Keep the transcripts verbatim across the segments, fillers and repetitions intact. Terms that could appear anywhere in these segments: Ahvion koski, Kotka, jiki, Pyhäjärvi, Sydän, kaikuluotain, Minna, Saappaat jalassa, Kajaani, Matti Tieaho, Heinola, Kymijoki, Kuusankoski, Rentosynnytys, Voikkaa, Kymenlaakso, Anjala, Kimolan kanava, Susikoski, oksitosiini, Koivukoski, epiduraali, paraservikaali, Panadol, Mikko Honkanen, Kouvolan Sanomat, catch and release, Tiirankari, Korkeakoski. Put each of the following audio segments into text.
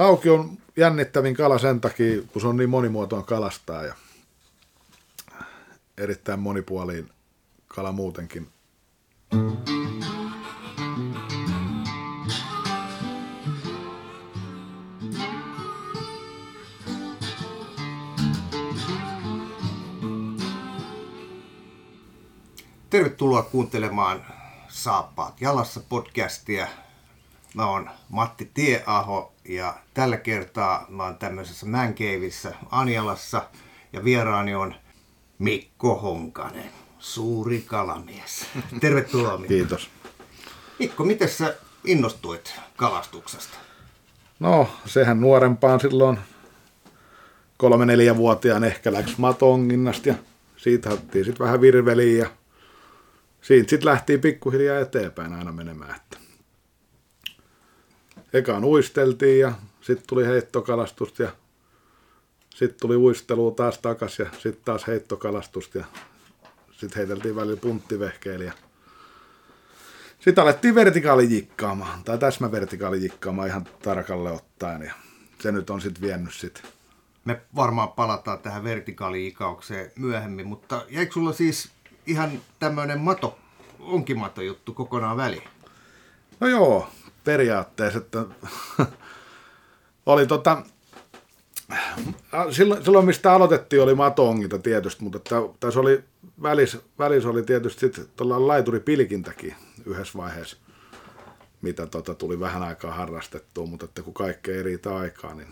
Hauki on jännittävin kala sen takia, kun se on niin monimuotoinen kalastaa ja erittäin monipuolinen kala muutenkin. Tervetuloa kuuntelemaan Saappaat jalassa podcastia. Mä oon Matti Tieaho ja tällä kertaa mä oon tämmöisessä man caveissa Anjalassa ja vieraani on Mikko Honkanen, suuri kalamies. Tervetuloa Mikko. Kiitos. Mikko, miten sä innostuit kalastuksesta? No, sehän nuorempaan silloin kolme-neljävuotiaan ehkä läks matonginnasta ja siitä hattiin sit vähän virveliin ja siitä sitten lähti pikkuhiljaa eteenpäin aina menemään. Että ekaan uisteltiin ja sitten tuli heittokalastusta ja sitten tuli uistelua taas takas ja sitten taas heittokalastusta ja sitten heiteltiin välillä punttivehkeillä. Sitten alettiin vertikaalijikkaamaan tai täsmävertikaalijikkaamaan ihan tarkalle ottaen ja se nyt on sitten viennyt sitten. Me varmaan palataan tähän vertikaalijikaukseen myöhemmin, mutta jäikö sulla siis ihan tämmöinen mato, onkimato juttu kokonaan väliin? No joo, periaatteessa, että oli tota, silloin, silloin mistä aloitettiin oli mato-onginta tietysti, mutta että tässä oli välissä välis oli tietysti sitten tuollainen laituripilkintäkin yhdessä vaiheessa, mitä tota tuli vähän aikaa harrastettua, mutta että kun kaikkea ei riitä aikaa, niin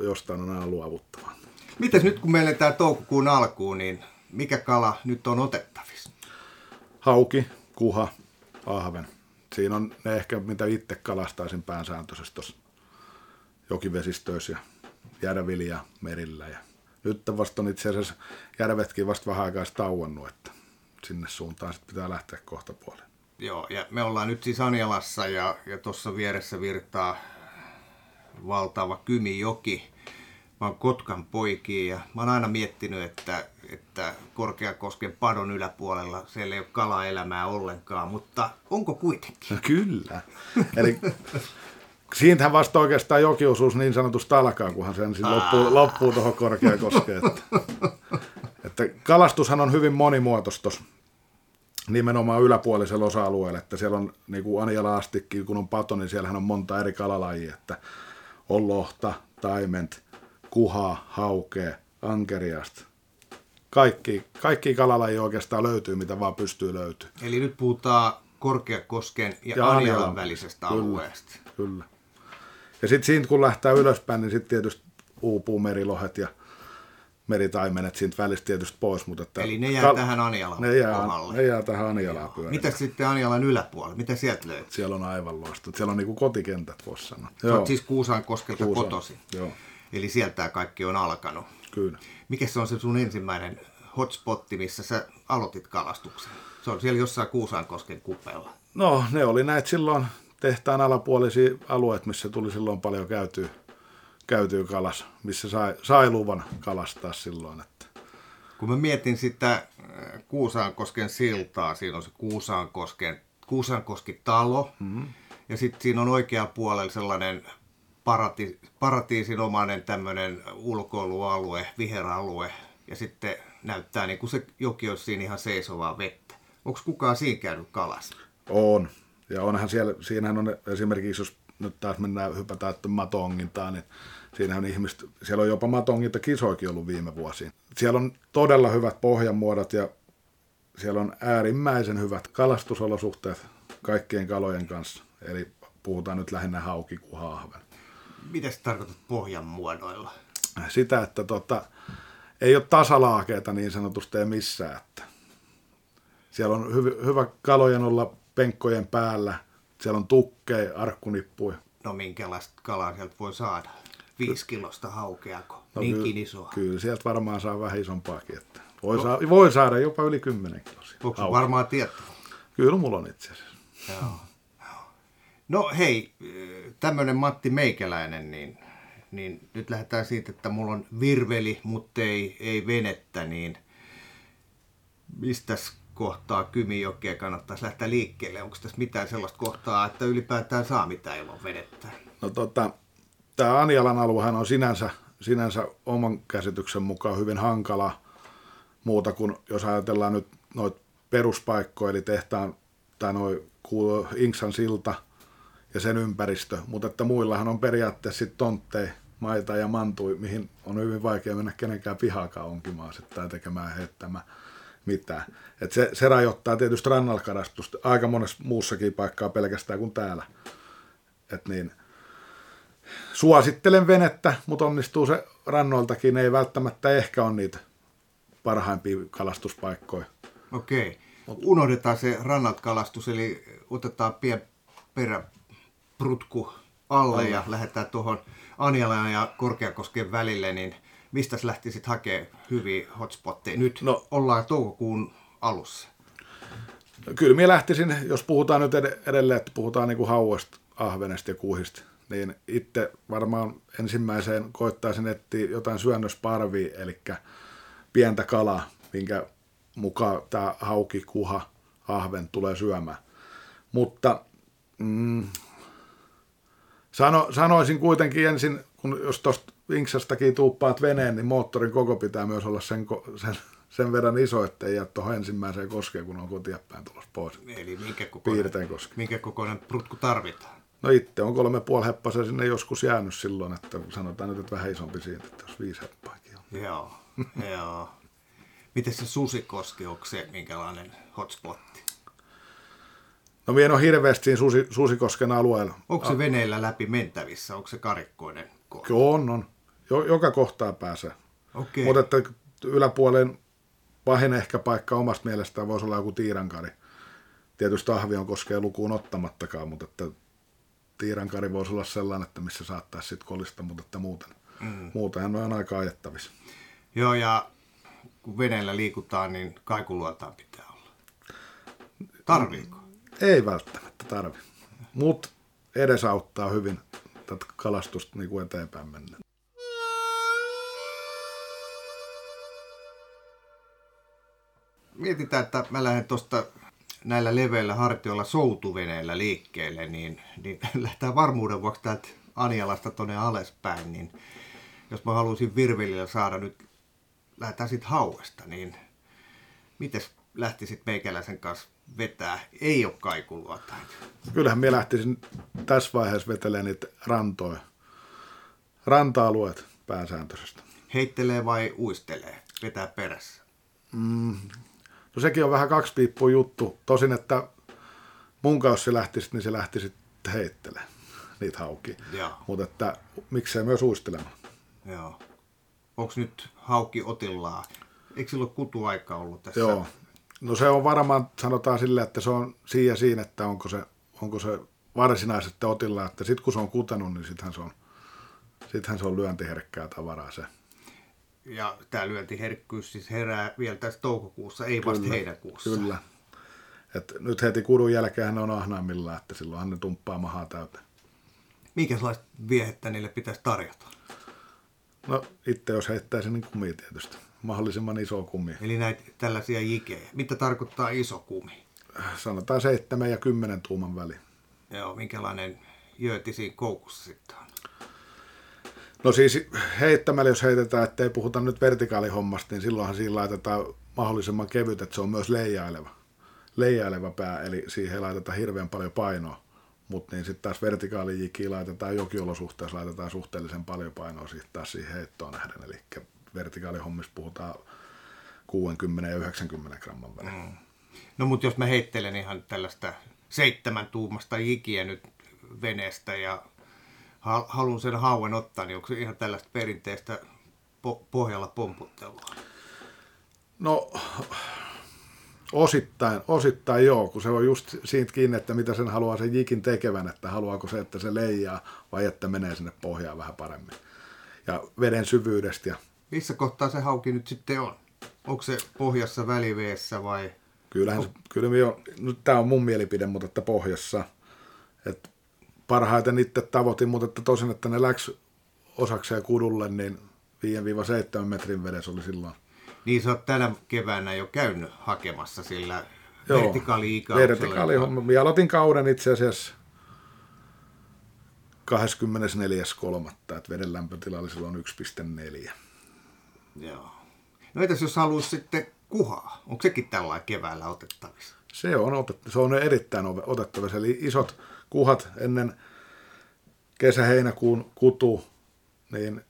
jostain on aina luovuttava. Mites nyt kun meillä tämä toukokuun alkuun, niin mikä kala nyt on otettavissa? Hauki, kuha, ahven. Siinä on ne ehkä, mitä itse kalastaisin pääsääntöisesti tuossa jokivesistöissä ja järvillä merillä. Ja nyt vasta on itse asiassa järvetkin vasta vähän aikaa tauonnut, että sinne suuntaan sit pitää lähteä kohta puoleen. Joo, ja me ollaan nyt siis Anjalassa ja, ja tuossa vieressä virtaa valtava Kymijoki. Mä oon Kotkan poikia ja mä oon aina miettinyt, että, että Korkeakosken padon yläpuolella siellä ei ole kalaelämää ollenkaan, mutta onko kuitenkin? No kyllä. Eli siitähän vasta oikeastaan jokiosuus niin sanotusti alkaa, kunhan sen siis loppuu, loppuu tuohon Korkeakoskeen. Että, että kalastushan on hyvin monimuotoista nimenomaan yläpuolisella osa-alueella, että siellä on niin kuin Anjala astikin, kun on pato, niin siellähän on monta eri kalalajia, että on lohta, taiment, kuhaa, haukea, ankeriasta. Kaikki, kaikki kalalajia oikeastaan löytyy, mitä vaan pystyy löytyy. Eli nyt puhutaan Korkeakosken ja, ja Anjalan, Anjalan välisestä kyllä, alueesta. Kyllä. Ja sitten siitä kun lähtee ylöspäin, niin sitten tietysti uupuu merilohet ja meritaimenet siitä välistä tietysti pois. Mutta että eli ne jää kal- tähän Anjalan ne jää, omalle. Ne jää tähän Anjalaan pyörimään. Mitäs sitten Anjalan yläpuolella? Mitä sieltä löytyy? Siellä on aivan loista. Siellä on niinku kotikentät, voisi sanoa. Se on siis Kuusankoskelta Kuusan, kotoisin. Joo. Eli sieltä kaikki on alkanut. Kyllä. Mikä se on se sun ensimmäinen hotspotti, missä sä aloitit kalastuksen? Se on siellä jossain Kuusankosken kupeella. No, ne oli näitä silloin tehtaan alapuolisia alueet, missä tuli silloin paljon käytyä, käytyä kalas, missä sai, sai luvan kalastaa silloin. Että kun mä mietin sitä Kuusankosken siltaa, siinä on se Kuusankosken, Kuusankoski-talo, mm-hmm. ja sitten siinä on oikealla puolella sellainen Parati, paratiisinomainen tämmöinen ulkoilualue, viheralue, ja sitten näyttää niin kuin se joki olisi siinä ihan seisovaa vettä. Onko kukaan siinä käynyt kalassa? On, ja onhan siellä, siinähän on esimerkiksi, jos nyt taas mennään hypätään matongintaan, niin siinähän ihmiset, siellä on jopa matonginta kisoikin ollut viime vuosiin. Siellä on todella hyvät pohjanmuodot, ja siellä on äärimmäisen hyvät kalastusolosuhteet kaikkien kalojen kanssa, eli puhutaan nyt lähinnä hauki kuin ahven. Mitä sä tarkoitat pohjan muodoilla? Sitä, että tota, ei ole tasalaakeita niin sanotusti ei missään. Että siellä on hyv- hyvä kalojen olla penkkojen päällä. Siellä on tukkeja, arkkunippuja. No minkälaista kalaa sieltä voi saada? Viisi kilosta haukeako? No, niinkin ky- isoa. Kyllä sieltä varmaan saa vähän isompaakin. Että voi, no. saa, voi saada jopa yli kymmenen kilosia. Onko se varmaan tietoa? Kyllä mulla on itse asiassa. Joo. No hei, tämmöinen Matti Meikäläinen, niin, niin nyt lähdetään siitä, että mulla on virveli, mutta ei, ei venettä, niin mistäs kohtaa Kymijokea kannattaisi lähteä liikkeelle? Onko tässä mitään sellaista kohtaa, että ylipäätään saa mitään ilman venettä? No tota, Tämä Anjalan aluehan on sinänsä, sinänsä oman käsityksen mukaan hyvin hankala muuta kuin, jos ajatellaan nyt noita peruspaikkoja, eli tehtaan tai noi Inksan silta ja sen ympäristö, mutta että muillahan on periaatteessa tontteja, maita ja mantui, mihin on hyvin vaikea mennä kenenkään pihaakaan onkimaan tai tekemään heittämään mitään. Et se, se rajoittaa tietysti rannalkarastusta aika monessa muussakin paikkaa pelkästään kuin täällä. Et niin, suosittelen venettä, mutta onnistuu se rannoiltakin. Ei välttämättä ehkä ole niitä parhaimpia kalastuspaikkoja. Okei. Unohdetaan se rannat kalastus, eli otetaan pien peräprutku alle Anna. ja lähdetään tuohon Anjalan ja Korkeakosken välille, niin mistä lähti sitten hakemaan hyviä hotspotteja? Nyt no, ollaan toukokuun alussa. Kyllä minä lähtisin, jos puhutaan nyt edelleen, että puhutaan niin kuin hauesta, ahvenesta ja kuhista, niin itse varmaan ensimmäiseen koittaisin etsiä jotain syönnösparvia, eli pientä kalaa, minkä mukaan tämä hauki, kuha, ahven tulee syömään. Mutta mm, sano, sanoisin kuitenkin ensin, kun jos tuosta Inksastakin tuuppaat veneen, niin moottorin koko pitää myös olla sen, sen, sen verran iso, ettei jää tuohon ensimmäiseen koskeen, kun on kotiapäin tulossa pois. Eli minkä kokoinen, minkä kokoinen prutku tarvitaan? No itse on kolme puoli heppasen sinne joskus jäänyt silloin, että sanotaan nyt, että vähän isompi siitä, että jos viisi heppaakin on. Joo, joo. Miten se Susikoski, onko se minkälainen hotspotti? No minä en ole hirveästi siinä Susi, Susikosken alueella. Onko se veneellä läpi mentävissä? Onko se karikkoinen kohta? Joo, on, on. Joka kohtaa pääsee. Okay. Mutta yläpuolen pahin ehkä paikka omasta mielestään voisi olla joku Tiirankari. Tietysti Ahvion koskee lukuun ottamattakaan, mutta että Tiirankari voisi olla sellainen, että missä saattaisi sitten kolista, mutta että muuten. Mm. Muutenhan on aika ajettavissa. Joo, ja kun veneellä liikutaan, niin kaikuluotaan pitää olla. Tarviiko? Ei välttämättä tarvi, mutta edesauttaa hyvin tätä kalastusta niin kuin eteenpäin mennä. Mietitään, että mä lähden tuosta näillä leveillä hartioilla soutuveneellä liikkeelle, niin, niin lähtee varmuuden vuoksi täältä Anjalasta tuonne alaspäin, niin jos mä haluaisin virvelillä saada nyt, lähdetään sitten hauesta, niin mites lähtisit meikäläisen kanssa vetää? Ei ole kaikuluota. Kyllähän minä lähtisin tässä vaiheessa vetelemään niitä rantoja. Ranta-alueet pääsääntöisesti. Heittelee vai uistelee? Vetää perässä? Mm. No sekin on vähän kaksipiippuun juttu. Tosin, että mun kanssa se lähtisit, niin se lähtisit heittelemään niitä haukia. Mutta että miksei myös uistelemaan. Joo. Onko nyt hauki otillaa? Eikö silloin kutuaika ollut tässä? Joo. No se on varmaan, sanotaan silleen, että se on siinä ja siinä, että onko se, onko se varsinaisesti otilla, että sitten kun se on kutenut, niin sittenhän se on, sittenhän se on lyöntiherkkää tavaraa se. Ja tämä lyöntiherkkyys siis herää vielä tässä toukokuussa, ei kyllä, vasta heinäkuussa. Kyllä. Et nyt heti kudun jälkeen ne on ahnaimmillaan, että silloinhan ne tumppaa mahaa täyteen. Minkälaista viehettä niille pitäisi tarjota? No itse jos heittäisin, niin kumia tietysti. Mahdollisimman iso kumi. Eli näitä tällaisia jikejä. Mitä tarkoittaa iso kumi? Sanotaan seitsemän ja kymmenen tuuman väli. Joo, minkälainen jööti siinä koukussa sitten on? No siis heittämällä, jos heitetään, ettei puhuta nyt vertikaalihommasta, niin silloinhan siinä laitetaan mahdollisimman kevyt, että se on myös leijaileva, leijaileva pää, eli siihen laitetaan hirveän paljon painoa. Mutta niin sitten taas vertikaalijikiä laitetaan jokiolosuhteessa, laitetaan suhteellisen paljon painoa sitten taas siihen heittoon nähden, eli vertikaalihommissa puhutaan kuusikymmentä ja yhdeksänkymmentä gramman väliin. Mm. No mutta jos mä heittelen ihan tällaista seitsemän tuumasta jikiä nyt veneestä ja haluan sen hauen ottaa, niin onko se ihan tällaista perinteistä po- pohjalla pomputtelua? No osittain, osittain joo, kun se on just siitä kiinni, että mitä sen haluaa sen jikin tekevän, että haluaako se, että se leijaa vai että menee sinne pohjaan vähän paremmin. Ja veden syvyydestä ja missä kohtaa se hauki nyt sitten on? Onko se pohjassa, väliveessä vai? Kyllähän se, kyllä minä on, nyt tämä on mun mielipide, mutta että pohjassa. Et parhaiten itse tavoitin, mutta että tosin, että ne läksi osakseen kudulle, niin viisi seitsemän metrin vedessä oli silloin. Niin sä oot tänä keväänä jo käynyt hakemassa sillä vertikaali-ikauksella. Vertikaali-homma. Minä aloitin kauden itse asiassa kahdeskymmenesneljäs kolmatta että veden lämpötila oli silloin yksi pilkku neljä. Joo. No entäs jos haluaisi sitten kuhaa? Onko sekin tällainen keväällä otettavissa? Se on, otet- se on erittäin otettavissa. Eli isot kuhat ennen kesä-heinäkuun kutu, niin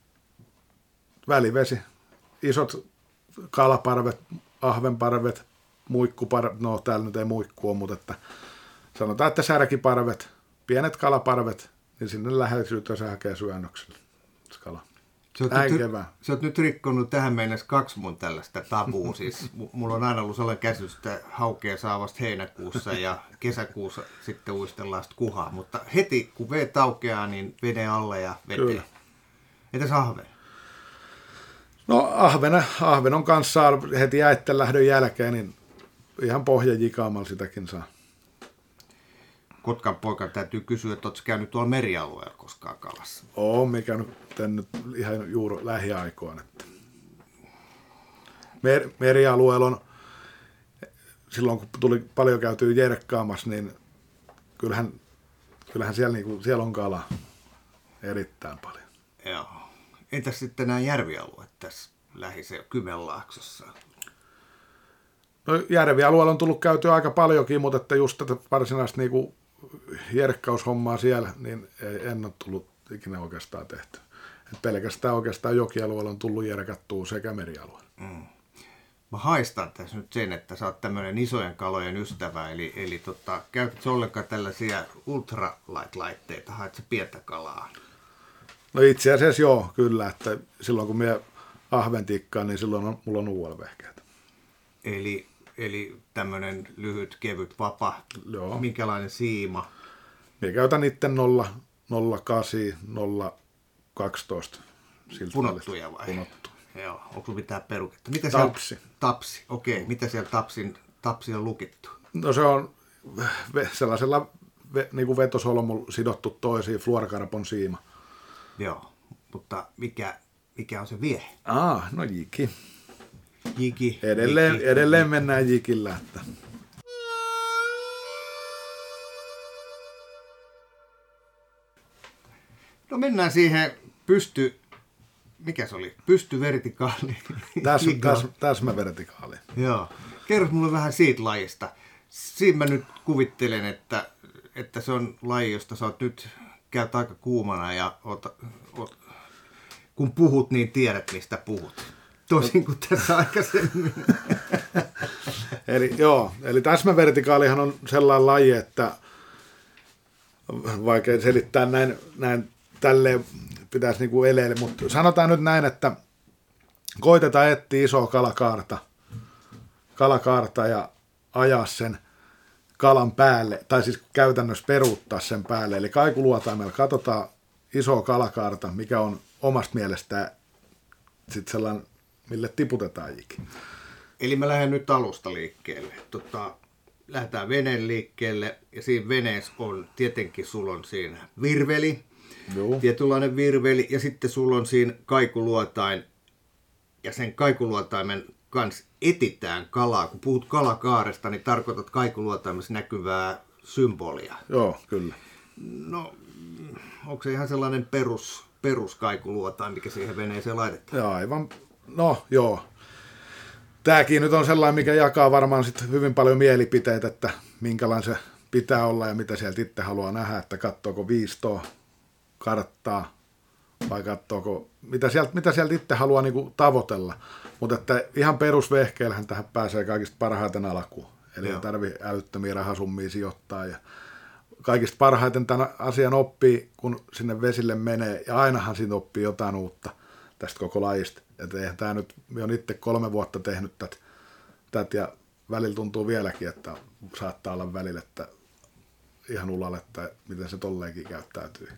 välivesi, isot kalaparvet, ahvenparvet, muikkuparvet, no täällä nyt ei muikkua, mutta että sanotaan, että särkiparvet, pienet kalaparvet, niin sinne läheisyyteen se hakee syönnöksellä kala. Sä oot nyt rikkonut tähän mennessä kaksi mun tällaista tabua. Siis mulla on aina ollut sellainen käsitys, että haukea saavasta heinäkuussa ja kesäkuussa sitten uistellaan sitä kuhaa. Mutta heti kun veet aukeaa, niin vene alle ja veteen. Entäs ahven? No ahvena, ahven on kanssa heti äitten lähdön jälkeen, niin ihan pohjan jikaamalla sitäkin saa. Kotkan poika täytyy kysyä, että oletko käynyt tuolla merialueella koskaan kalassa? Oon, me käynyt nyt ihan juuri lähiaikoina. Mer- merialueella on, silloin kun tuli paljon käytyä jerkkaamassa, niin kyllähän, kyllähän siellä, niin kuin, siellä on kala erittäin paljon. Joo. Entäs sitten nämä järvialueet tässä lähisellä Kymenlaaksossa? No järvialueella on tullut käytyä aika paljonkin, mutta että just tätä varsinaista niinku jerkkaushommaa siellä, niin en ole tullut ikinä oikeastaan tehty. Et pelkästään oikeastaan jokialueella on tullut jerkattua sekä merialueella. Mm. Mä haistan tässä nyt sen, että sä oot tämmöinen isojen kalojen ystävä, eli, eli tota, käytät sä ollenkaan tällaisia ultralight-laitteita, haet sä pientä kalaa? No itse asiassa joo, kyllä, että silloin kun minä ahventikkaan, niin silloin on, mulla on U L-vehkeet. Eli, eli tämmöinen lyhyt, kevyt, vapa, joo. Minkälainen siima? Minä käytän itse nolla pilkku kahdeksan, nolla pilkku kaksitoista siltä. Punottuja vai? Punottuja. Joo, onko mitään peruketta? Mitä tapsi. Siellä, tapsi, okei. Mitä siellä tapsin, tapsi on lukittu? No se on sellaisella niin vetosolmulla sidottu toisiin fluorokarbon siima. Joo, mutta mikä, mikä on se vie? Ah, no jiki. Jiki. Edelleen, jiki. edelleen mennään jikillä. Että. No mennään siihen pysty, mikä se oli? Pystyvertikaali. Täs, täs, täsmävertikaali. Joo. Kerro mulle vähän siitä lajista. Siinä mä nyt kuvittelen, että, että se on laji, josta sä oot nyt... Käyt aika kuumana ja ota, ota, kun puhut, niin tiedät, mistä puhut. Toisin kuin tässä aikaisemmin. eli, joo, eli täsmävertikaalihan on sellainen laji, että vaikea selittää näin, näin tälleen pitäisi niinku eleillä, mutta sanotaan nyt näin, että koitetaan etsiä isoa kalakaarta, kalakaarta ja ajaa sen kalan päälle, tai siis käytännössä peruuttaa sen päälle. Eli kaikuluotaimella katsotaan iso kalakaarta, mikä on omasta mielestään sitten sellainen, mille tiputetaan jiki. Eli mä lähden nyt alusta liikkeelle. Tota, lähdetään veneen liikkeelle, ja siinä veneessä on, tietenkin sulla on siinä virveli, joo. Tietynlainen virveli, ja sitten sulla on siinä kaikuluotain, ja sen kaikuluotaimen kans etitään kalaa. Kun puhut kalakaaresta, niin tarkoitat kaikuluotaimessa näkyvää symbolia. Joo, kyllä. No, onko se ihan sellainen perus, perus kaikuluotain, mikä siihen veneeseen laitetaan? Joo, aivan. No, joo. Tämäkin nyt on sellainen, mikä jakaa varmaan sit hyvin paljon mielipiteitä, että minkälainen se pitää olla ja mitä sieltä itse haluaa nähdä, että katsoako viistoa, karttaa vai katsoako, mitä sieltä, mitä sieltä itse haluaa niinku tavoitella. Mutta että ihan perusvehkeellähän tähän pääsee kaikista parhaiten alkuun. Eli ei tarvitse älyttömiä rahasummia sijoittaa. Ja kaikista parhaiten tämän asian oppii, kun sinne vesille menee. Ja ainahan siinä oppii jotain uutta tästä koko lajista. Että eihän tämä nyt, minä olen itse kolme vuotta tehnyt tätä. Tät ja välillä tuntuu vieläkin, että saattaa olla välillä, että ihan ulalle, että miten se tolleenkin käyttäytyy.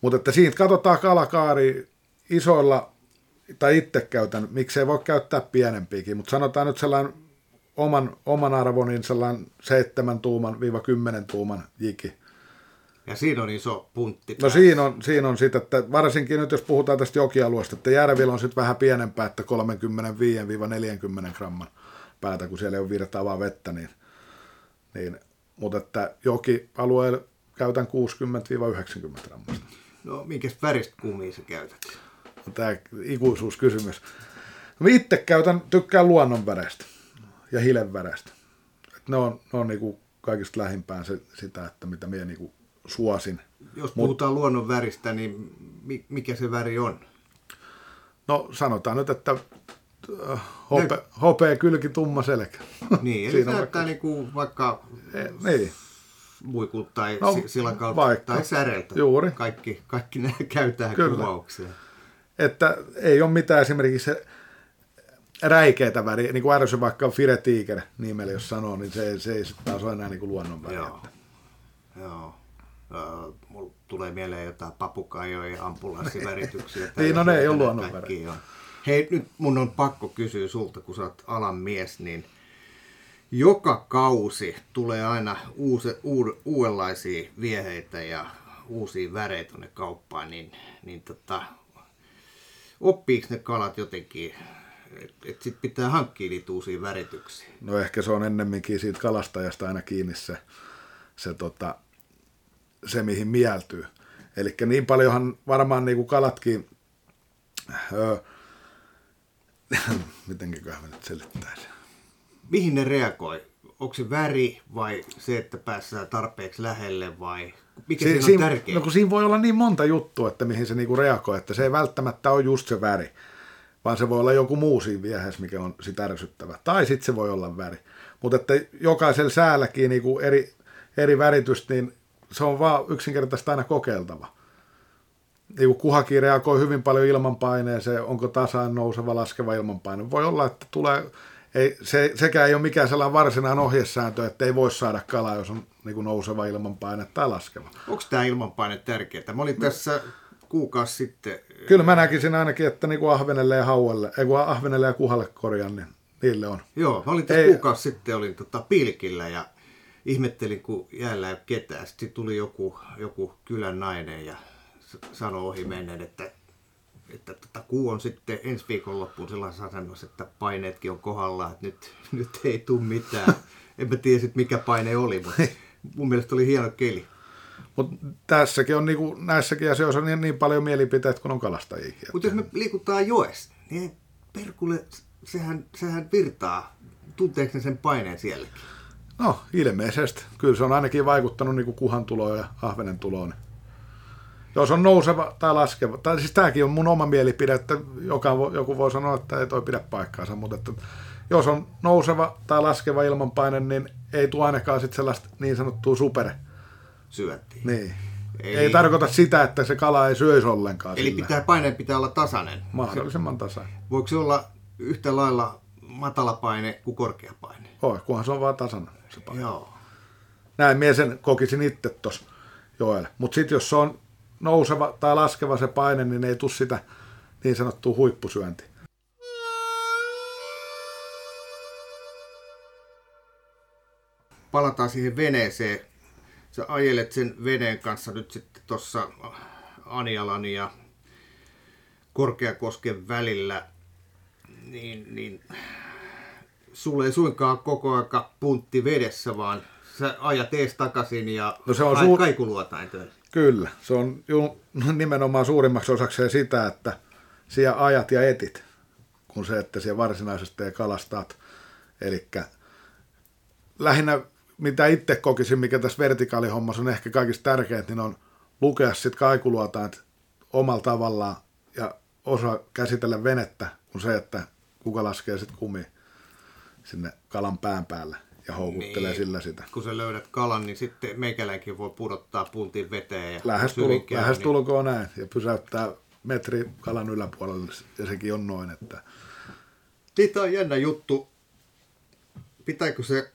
Mutta että siitä katsotaan kalakaari isoilla... Tai itse käytän, miksei voi käyttää pienempiäkin, mutta sanotaan nyt sellainen oman, oman arvonin sellainen seitsemän tuuman viiva kymmenen tuuman jiki. Ja siinä on iso puntti. No siinä on, siinä on sitä, että varsinkin nyt jos puhutaan tästä jokialueesta, että järvillä on sitten vähän pienempää, että kolmekymmentäviisi neljäkymmentä gramman päätä, kun siellä ei ole virtaavaa vettä, niin, niin, mutta että jokialueella käytän kuusikymmentä yhdeksänkymmentä rammasta. No minkäs väristä kumia sä käytät? No, tämä ikuisuuskysymys. No, itse käytän, tykkään luonnonväreistä ja hilenväreistä. Et ne on, ne on niinku kaikista lähimpään se, sitä, että mitä minä niinku suosin. Jos puhutaan Mut, luonnonväristä, niin mikä se väri on? No sanotaan nyt, että hope, hopea kylki tumma selkä. Niin, eli se näyttää niinku vaikka e, niin. muikulta tai no, silakalta tai säreltä. Juuri. Kaikki, kaikki nämä käytää kyllä kuvauksia. Että ei ole mitään esimerkiksi räikeitä väriä, niin kuin ärsy vaikka Fire Tiger nimellä, jos sanoo, niin se, se ei sitten taas ole enää niin luonnon väriä. Joo. Joo. Uh, mulla tulee mieleen jotain papukaijoja ja ambulanssivärityksiä. Niin, no ne ei ole luonnonväriä. Hei, nyt mun on pakko kysyä sulta, kun sä oot alan mies, niin joka kausi tulee aina uuse, uud, uudenlaisia vieheitä ja uusia värejä tuonne kauppaan, niin, niin tota, oppiiko ne kalat jotenkin, että et sit pitää hankkia niitä uusia värityksiä? No ehkä se on ennemminkin siitä kalastajasta aina kiinni se, se tota... se mihin mieltyy. Eli niin paljonhan varmaan niin kuin kalatkin, öö, mitenkököhän mä nyt selittäisin. Mihin ne reagoi? Onko se väri vai se, että päästään tarpeeksi lähelle vai mikä si- siinä on tärkeää? No kun siinä voi olla niin monta juttua, että mihin se niin kuin reagoi, että se ei välttämättä ole just se väri, vaan se voi olla joku muu siinä viehässä, mikä on sitä ärsyttävä. Tai sitten se voi olla väri. Mutta että jokaisella säälläkin niin kuin eri, eri väritystä, niin se on vaan yksinkertaisesti aina kokeiltava. Niin kuhaki reagoi hyvin paljon ilmanpaineeseen, onko tasaan nouseva, laskeva ilmanpaine. Voi olla, että tulee, ei, se, sekään ei ole mikään sellainen varsinainen ohjesääntö, että ei voi saada kalaa, jos on niin nouseva ilmanpaine tai laskeva. Onko tämä ilmanpaine tärkeää? Mä olin tässä kuukausi sitten. Kyllä mä näkisin ainakin, että niin ahvenelle ja hauelle, ei kun ahvenelle ja kuhalle korjaan, niin niille on. Joo, mä olin tässä ei, kuukausi sitten, olin tota pilkillä ja ihmettelin, kun jäällä ei ole ketään. Sitten tuli joku, joku kylän nainen ja sanoi ohi menneen, että, että tota, kuu on sitten ensi viikon loppuun sellaisessa asennossa, että paineetkin on kohdallaan, että nyt, nyt ei tule mitään. En mä tiedä sitten, mikä paine oli, mutta mun mielestä oli hieno keli. Mutta tässäkin on, niin kuin, näissäkin asioissa on niin, niin paljon mielipiteitä, kun on kalastajia. Mutta jos me liikutaan joessa, niin perkulle, sehän, sehän virtaa. Tunteeko ne sen paineen sielläkin? No, ilmeisesti. Kyllä se on ainakin vaikuttanut niin kuin kuhan tuloon ja ahvenen tuloon. Jos on nouseva tai laskeva, tai siis tämäkin on mun oma mielipide, että joka, joku voi sanoa, että ei toi pidä paikkaansa, mutta että jos on nouseva tai laskeva ilmanpaine, niin ei tule ainakaan sit sellaista niin sanottua super syöttiä. Niin. Eli ei tarkoita sitä, että se kala ei syöisi ollenkaan. Eli pitää, paineen pitää olla tasainen. Mahdollisimman tasainen. Voiko se olla yhtä lailla matala paine kuin korkea paine? Oi, kunhan se on vaan tasainen. Joo. Näin minä sen kokisin itse tuossa joelle. Mutta sitten jos se on nouseva tai laskeva se paine, niin ei tule sitä niin sanottua huippusyöntiä. Palataan siihen veneeseen. Sä ajelet sen veneen kanssa nyt sitten tuossa Anjalan ja Korkeakosken välillä. Niin, niin. Sulle ei suinkaan koko ajan puntti vedessä, vaan sä ajat ees takaisin ja no suur... kaikuluotain töissä. Kyllä, se on ju... nimenomaan suurimmaksi osakseen sitä, että siellä ajat ja etit, kun se, että siellä varsinaisesti ja kalastat. Eli lähinnä mitä itse kokisin, mikä tässä vertikaalihommassa on ehkä kaikista tärkeintä, niin on lukea sitten kaikuluotain omalla tavallaan ja osaa käsitellä venettä, kun se, että kuka laskee sitten kumiin sinne kalan pään päälle ja houkuttelee niin, sillä sitä. Kun sä löydät kalan, niin sitten meikäläinkin voi pudottaa puntin veteen. Ja lähes tulko, lähes niin... tulkoon näin ja pysäyttää metri kalan yläpuolelle ja sekin on noin. Että... Siitä on jännä juttu. Pitääkö se,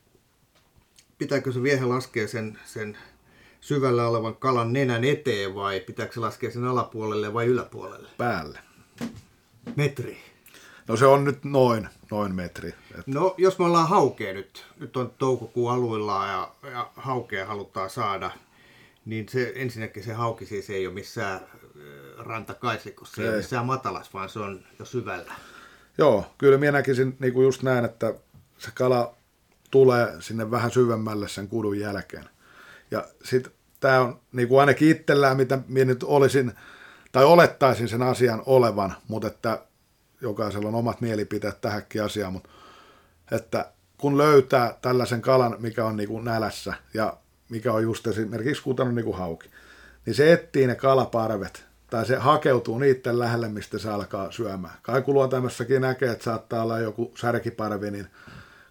pitääkö se viehe laskea sen, sen syvällä olevan kalan nenän eteen vai pitääkö se laskea sen alapuolelle vai yläpuolelle? Päälle. Metri. No se on nyt noin, noin metri. Että. No jos me ollaan haukea nyt, nyt on toukokuun aluilla ja, ja haukea halutaan saada, niin se, ensinnäkin se hauki siis ei ole missään rantakaisikossa, se ei ole missään matalas, vaan se on jo syvällä. Joo, kyllä minä näkisin niin kuin just näin, että se kala tulee sinne vähän syvemmälle sen kudun jälkeen. Ja sitten tämä on niin kuin ainakin itsellään, mitä minä nyt olisin tai olettaisin sen asian olevan, mutta että jokaisella on omat mielipiteet tähänkin asiaan, mutta että kun löytää tällaisen kalan, mikä on niin kuin nälässä ja mikä on just esimerkiksi kutanut niin kuin hauki, niin se etsii ne kalaparvet tai se hakeutuu niiden lähelle, mistä se alkaa syömään. Kaikuluontämössäkin näkee, että saattaa olla joku särkiparvi, niin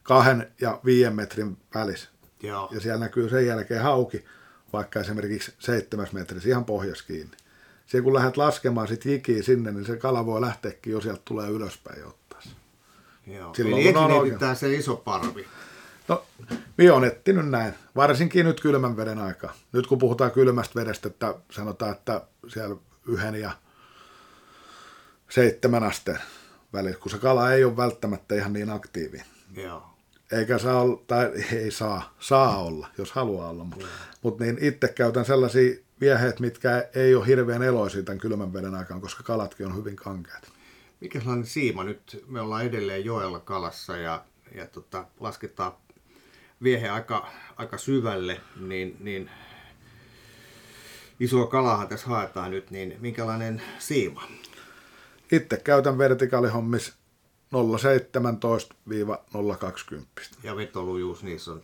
kahden ja viiden metrin välissä. Joo. Ja siellä näkyy sen jälkeen hauki, vaikka esimerkiksi seitsemäs metrissä ihan pohjassa kiinni. Siinä kun lähdet laskemaan sit jikiä sinne, niin se kala voi lähteäkin jo sieltä tulee ylöspäin ja ottaa sen. Joo. Silloin, eli on etsinyt se iso parvi. No, minä olen etsinyt näin, varsinkin nyt kylmän veden aikaa. Nyt kun puhutaan kylmästä vedestä, että sanotaan, että siellä yhden ja seitsemän asteen välillä, kun se kala ei ole välttämättä ihan niin aktiivi. Joo. Eikä saa olla, tai ei saa, saa olla, jos haluaa olla, mutta mut niin itse käytän sellaisia vieheitä, mitkä ei ole hirveän eloisia tämän kylmän veden aikaan, koska kalatkin on hyvin kankeat. Mikä sellainen siima nyt? Me ollaan edelleen joella kalassa ja, ja tota, lasketaan viehe aika, aika syvälle, niin, niin isoa kalaa tässä haetaan nyt, niin minkälainen siima? Itse käytän vertikaalihommis nolla pilkku seitsemäntoista - nolla pilkku kaksikymmentä. Ja vetolujuus niissä on?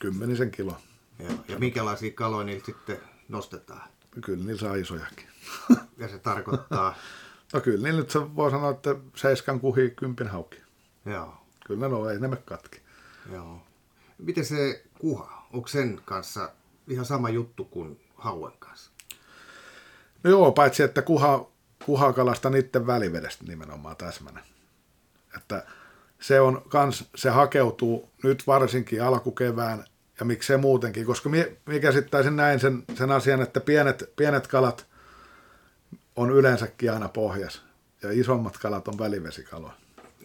Kymmenisen kilo. Ja, ja minkälaisia kaloja niillä sitten nostetaan? Kyllä niillä saa isojakin. Ja se tarkoittaa? No kyllä niin nyt se voi sanoa, että seiskan kuhi, kympin hauki. Joo. Kyllä ne on, ei ne me katki. Joo. Miten se kuha? Onko sen kanssa ihan sama juttu kuin hauen kanssa? No joo, paitsi että kuha, kuha kalastaa niiden välivedestä nimenomaan täsmänä. Että se on kans, se hakeutuu nyt varsinkin alkukevään ja miksei muutenkin, koska mie, mie käsittäisin näin sen, sen asian, että pienet, pienet kalat on yleensäkin aina pohjas ja isommat kalat on välivesikaloja.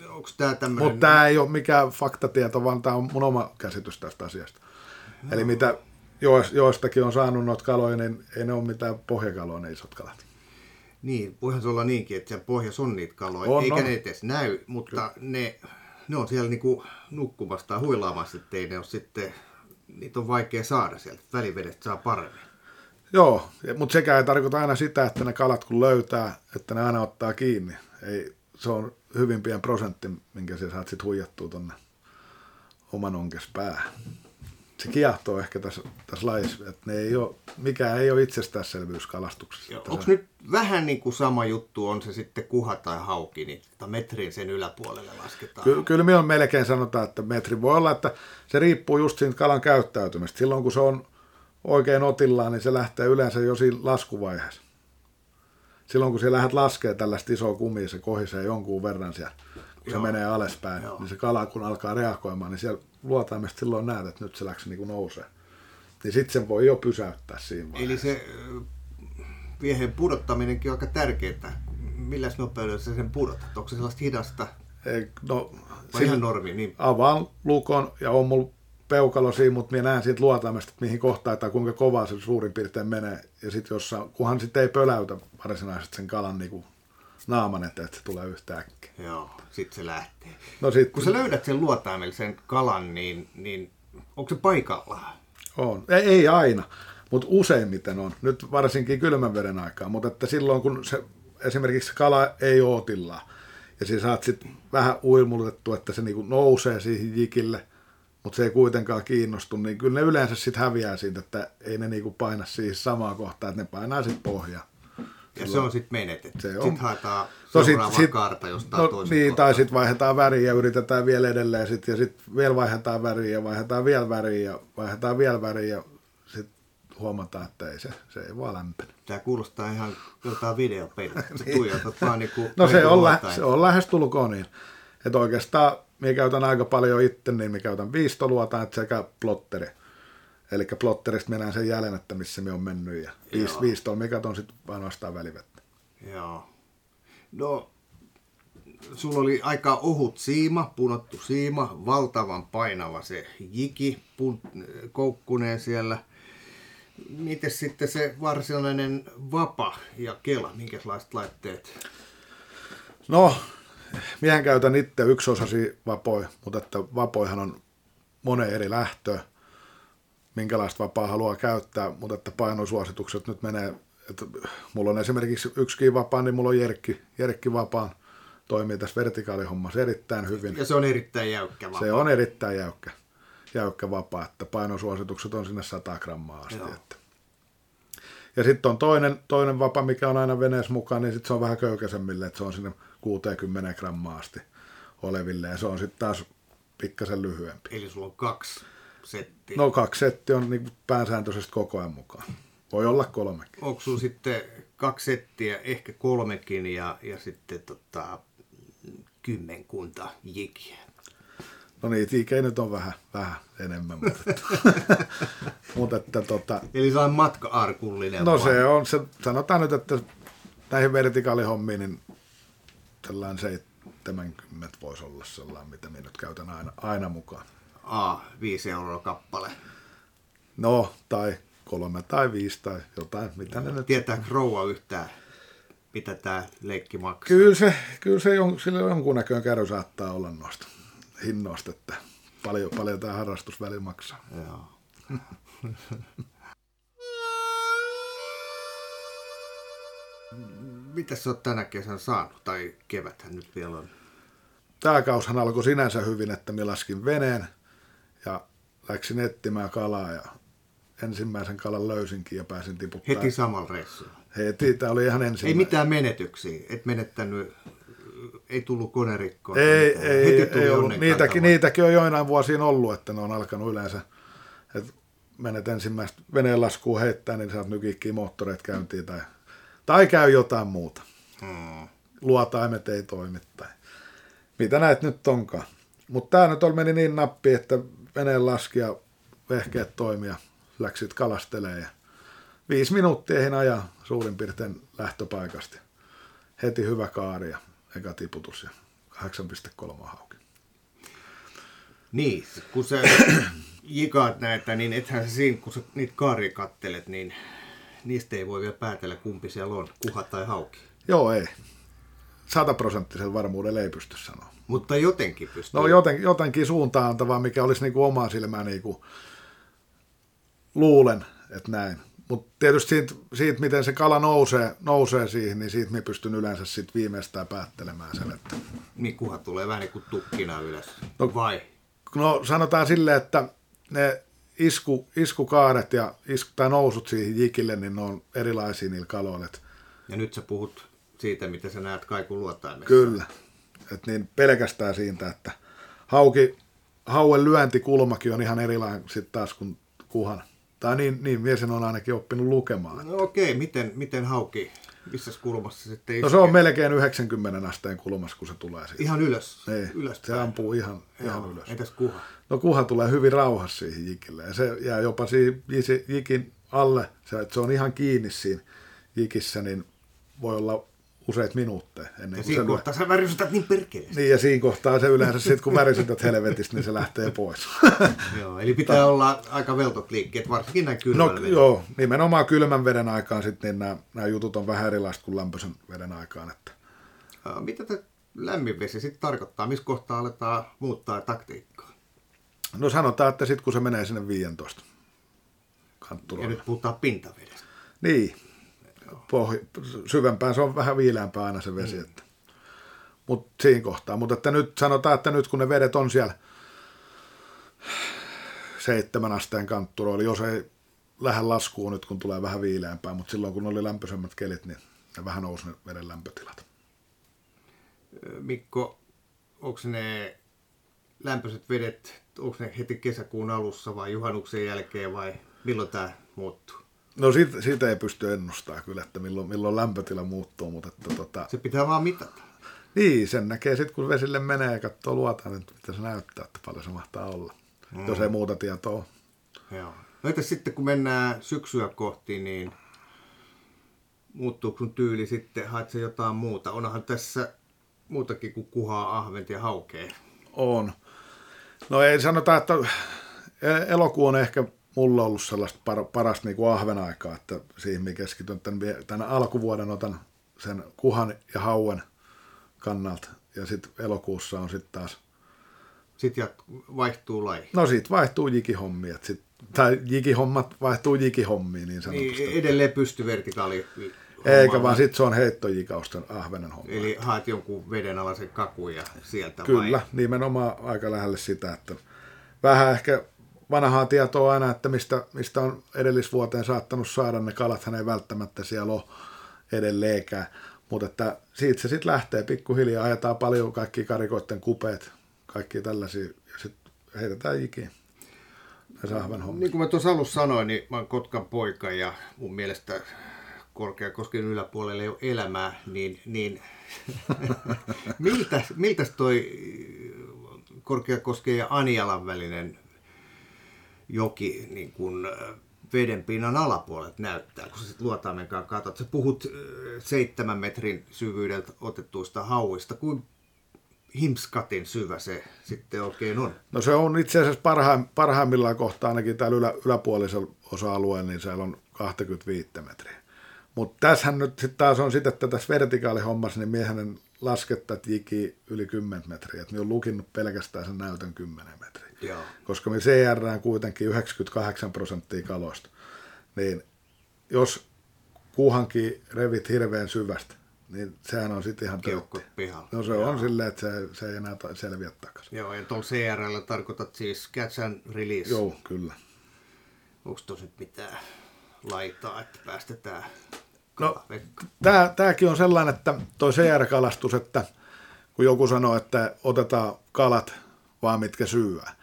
Onko tää tämmöinen? Mutta tämä ei ole mikään faktatieto, vaan tämä on mun oma käsitys tästä asiasta. No. Eli mitä joistakin on saanut noita kaloja, niin ei ne ole mitään pohjakaloja ne isot kalat. Niin, voihan se olla niinkin, että siellä pohjassa on niitä kaloja, on, eikä on. Ne edes näy, mutta ne, ne on siellä niinku nukkumassa tai huilaamassa, ettei ne ole sitten, niitä on vaikea saada sieltä, välivedestä saa paremmin. Joo, mutta sekä ei tarkoita aina sitä, että ne kalat kun löytää, että ne aina ottaa kiinni. Ei, se on hyvin pieni prosentti, minkä sä saat sitten huijattua tuonne oman onkes päähän. Se kiehtoo ehkä tässä, tässä lajissa, että ne ei ole, mikään ei ole itsestäänselvyys kalastuksessa. Onko se nyt vähän niin kuin sama juttu, on se sitten kuha tai hauki, niin metrin sen yläpuolelle lasketaan? Ky- kyllä minä on melkein sanotaan, että metri voi olla, että se riippuu just siitä kalan käyttäytymistä. Silloin kun se on oikein otillaan, niin se lähtee yleensä jo siinä laskuvaiheessa. Silloin kun se lähdet laskemaan tällaista isoa kumia, se kohisee jonkun verran siellä, kun Joo. se menee alaspäin, Joo. niin se kala kun alkaa reagoimaan, niin siellä luotaimesta silloin näet, että nyt se läksi niin kuin nousee. Niin sitten sen voi jo pysäyttää siinä vaiheessa. Eli se vieheen pudottaminenkin on aika tärkeää. Milläs nopeudella sä sen pudotat? Onko se sellaista hidasta? Ei, no, vai ihan normi? Niin... Avaan lukon ja on mulla peukalo siinä, mutta minä näen siitä luotaimesta, että mihin kohtaan tai kuinka kovaa se suurin piirtein menee. Ja sitten jossain, kunhan sitten ei pöläytä varsinaisesti sen kalan niin kuin naaman eteen, että se tulee yhtä äkkiä. Joo, sitten se lähtee. No sit... Kun sä löydät sen luotaimellisen kalan, niin, niin onko se paikallaan? On. Ei, ei aina, mutta useimmiten on. Nyt varsinkin kylmän veden aikaa, mutta että silloin kun se, esimerkiksi se kala ei ole otillaan, ja siis saat sitten vähän uimutettu, että se niinku nousee siihen jikille, mutta se ei kuitenkaan kiinnostu, niin kyllä ne yleensä sitten häviää siitä, että ei ne niinku paina siihen samaan kohtaan, että ne painaa sitten pohjaan. Ja se on sitten menetetty. Sitten haetaan seuraavaa no sit, kaarta jostain no, toisesta niin, kohtaa. Tai sitten vaihdetaan väriä ja yritetään vielä edelleen. Sit, ja sitten vielä vaihdetaan väriä ja vaihdetaan vielä väriä ja vaihdetaan vielä väriä. Ja sitten huomataan, että ei se, se ei vaan lämpene. Tämä kuulostaa ihan jotain videopelistä. niin. niinku no se on, lä- se on lähestulkoon niin. Että oikeastaan minä käytän aika paljon itse, niin minä käytän viistoluotaan sekä plotteri. Eli plotterista mennään sen jäljen, että missä me on mennyt ja viistoon me katon sitten ainoastaan välivettä. Joo. No, sulla oli aika ohut siima, punottu siima, valtavan painava se jiki pun- koukkuneen siellä. Mites sitten se varsinainen vapa ja kela, minkälaiset laitteet? No, miehän käytän itse yksi osasi vapoja, mutta että vapoihan on moneen eri lähtöä. minkälaista vapaa haluaa käyttää, mutta että painosuositukset nyt menee, että mulla on esimerkiksi yksikin vapaa, niin mulla on jerkki, jerkki vapaan, toimii tässä vertikaalihommassa erittäin hyvin. Ja se on erittäin jäykkä vapaa. Se on erittäin jäykkä, jäykkä vapaa, että painosuositukset on sinne sata grammaa asti. Että. Ja sitten on toinen, toinen vapa, mikä on aina veneessä mukaan, niin sitten se on vähän köykäisemmille, että se on sinne kuusikymmentä grammaa asti oleville, ja se on sitten taas pikkasen lyhyempi. Eli sulla on kaksi settiä. No kaksi settiä on niin pääsääntöisesti koko ajan mukaan. Voi olla kolmekin. Onko sulla sitten kaksi settiä, ehkä kolmekin, ja, ja sitten tota, kymmenkunta jikiä? No niitä ikei nyt on vähän, vähän enemmän, mutta, mutta että tota... Eli se on matka-arkullinen. No se on, se, sanotaan nyt, että näihin vertikaalihommiin, niin sellainen seitsemänkymmentä voisi olla sellainen, mitä minä nyt käytän aina, aina mukaan. A, viisi euroa kappale. No, tai kolme tai viisi tai jotain, mitä no, ne nyt... Tietääkö rouva yhtään, mitä tämä leikki maksaa? Kyllä se, kyllä se jon, sille jonkun näköinen käry saattaa olla noista hinnoista, että paljon, paljon tämä harrastus väli maksaa. Joo. Mitä sä oot tänä kesän saanut, tai keväthän nyt vielä on? Tämä kaushan alkoi sinänsä hyvin, että minä laskin veneen ja läksin etsimään kalaa ja ensimmäisen kalan löysinkin ja pääsin tiputtaa. Heti samalla reissulla? Heti, tämä oli ihan ensimmäinen. Ei mitään menetyksiä, et menettänyt, ei tullut konerikkoa? Ei, ei, heti tuli ei ollut. Niitäkin, niitäkin on joinain vuosiin ollut, että ne on alkanut yleensä. Et menet ensimmäistä veneen laskuun heittää, niin saat nykikkiä moottoreita käyntiin tai... Tai käy jotain muuta. Hmm. Luotaimet ei toimi. Tai. Mitä näet nyt onkaan. Mutta tämä nyt on meni niin nappi, että veneen laski ja vehkeet toimi ja läksit kalastelemaan. Ja viisi minuuttia ehdin ajaa suurin piirtein lähtöpaikasta. Heti hyvä kaari ja eka tiputus ja kahdeksan pilkku kolme hauki. Niin, kun sä jikaat näitä, niin ethän siinä, kun sä niitä kaaria kattelet, niin... Niistä ei voi vielä päätellä, kumpi siellä on, kuha tai hauki. Joo, ei. Sataprosenttisen varmuudella ei pysty sanoa. Mutta jotenkin pystyy. No joten, jotenkin suuntaan antavaa, mikä olisi niin kuin omaa silmää niin kuin luulen, että näin. Mutta tietysti siitä, siitä, miten se kala nousee, nousee siihen, niin siitä minä pystyn yleensä sit viimeistään päättelemään sen. Että... Niin kuha tulee vähän niin kuin tukkina ylös. No, vai? No sanotaan silleen, että ne... Isku, iskukaaret ja isku, tai nousut siihen jikille, niin ne on erilaisia niillä kaloilla. Ja nyt sä puhut siitä, mitä sä näet kaikun luotaimessa. Kyllä. Et niin pelkästään siitä, että hauki, hauen lyöntikulmakin on ihan erilainen sitten taas kuin kuhan. Tai niin, niin mies on ainakin oppinut lukemaan. Että... No okei, miten, miten hauki, missä kulmassa sitten iskee? No se on melkein yhdeksänkymmentä asteen kulmassa, kun se tulee siitä. Ihan ylös? Ei, se ampuu ihan, ihan ylös. Entäs kuha? No kuha tulee hyvin rauhassa siihen jikille ja se jää jopa siihen jikin alle, se, että se on ihan kiinni siinä jikissä, niin voi olla useita minuutteja. Ennen ja siinä se kohtaa sä värisytät niin perkeleesti. Niin ja siinä kohtaa se yleensä sitten kun värisytät helvetistä, niin se lähtee pois. Joo, eli pitää Ta- olla aika veltot liikkeet, varsinkin näin kylmän no, veden. Joo, nimenomaan kylmän veden aikaan sitten niin nämä, nämä jutut on vähän erilaiset kuin lämpöisen veden aikaan. Että... Ää, mitä tämä lämmin vesi sitten tarkoittaa, missä kohtaa aletaan muuttaa taktiikkaa? No sanotaan, että sitten kun se menee sinne viisitoista kantturoille. Ja nyt puhutaan pintavedestä. Niin. Pohj- syvempään se on vähän viileämpää aina se vesi. Mm. Mutta siinä kohtaa. Mutta nyt sanotaan, että nyt kun ne vedet on siellä seitsemän asteen kantturoille, jos ei lähde laskuun nyt kun tulee vähän viileämpää, mutta silloin kun oli lämpöisemmät kelit, niin ne vähän nousi ne veden lämpötilat. Mikko, onko ne lämpöiset vedet... Onko ne heti kesäkuun alussa vai juhannuksen jälkeen vai milloin tämä muuttuu? No siitä, siitä ei pysty ennustamaan kyllä, että milloin, milloin lämpötila muuttuu. Mutta että, tota... Se pitää vaan mitata. Niin, sen näkee sitten kun vesille menee ja katsoo luotaan, että mitä se näyttää, että paljon se mahtaa olla. Mm. Jos ei muuta tietoa. Joo. No entäs sitten kun mennään syksyä kohti, niin muuttuuko sun tyyli sitten, haet se jotain muuta? Onhan tässä muutakin kuin kuhaa, ahventa ja haukea. On. No ei sanota, että elokuu on ehkä mulla ollut sellaista par- parasta niin kuin ahven aikaa, että siihen minä keskityn tämän, tämän alkuvuoden, otan sen kuhan ja hauen kannalta ja sitten elokuussa on sitten taas... Sitten vaihtuu laji. No sitten vaihtuu jikihommi, että sitten tai jikihommat vaihtuu jikihommiin niin sanotusti. Niin, edelleen pystyvertikaali. Eikä, vaan sitten se on heittojikausten ahvenen homma. Eli haat jonkun vedenalaisen kakuja sieltä. Kyllä, vai? Nimenomaan aika lähelle sitä, että vähän ehkä vanhaa tietoa aina, että mistä, mistä on edellisvuoteen saattanut saada ne kalat, hän ei välttämättä siellä ole edelleenkään. Mutta että siitä se sitten lähtee pikkuhiljaa, ajetaan paljon kaikki karikoiden kupeet, kaikki tällaisia, ja sitten heitetään jikiin. Niin kuin mä tuossa alussa sanoin, niin mä oon Kotkan poika, ja mun mielestä Korkeakosken yläpuolella ei ole elämää, niin, niin miltäs, miltäs toi Korkeakosken ja Anjalan välinen joki niin kun vedenpinnan alapuolet näyttää, kun sä sit luotaimen kanssa katsot. Sä puhut seitsemän metrin syvyydeltä otettuista hauista, kuin himskatin syvä se sitten oikein on. No se on itse asiassa parhaim, parhaimmillaan kohtaa ainakin täällä ylä, yläpuolisella osa-alueella, niin siellä on kaksikymmentäviisi metriä. Mutta tässähän nyt sitten taas on sitä, että tässä vertikaalihommassa, niin miehän laskettat jiki yli kymmenen metriä. Et minä olen lukinnut pelkästään sen näytön kymmenen metriä. Joo. Koska minä C R on kuitenkin yhdeksänkymmentäkahdeksan prosenttia kaloista. Niin jos kuuhankin revit hirveän syvästä, niin sehän on sitten ihan kiukut pihalla. No se Joo. on silleen, että se, se ei enää selviä takaisin. Joo, ja tuolla C R:llä tarkoitat siis catch and release. Joo, kyllä. Onko tuossa nyt mitään laitaa, että päästetään? No, tää, tääkin on sellainen, että toi C R-kalastus, että kun joku sanoo, että otetaan kalat vaan mitkä syyvää.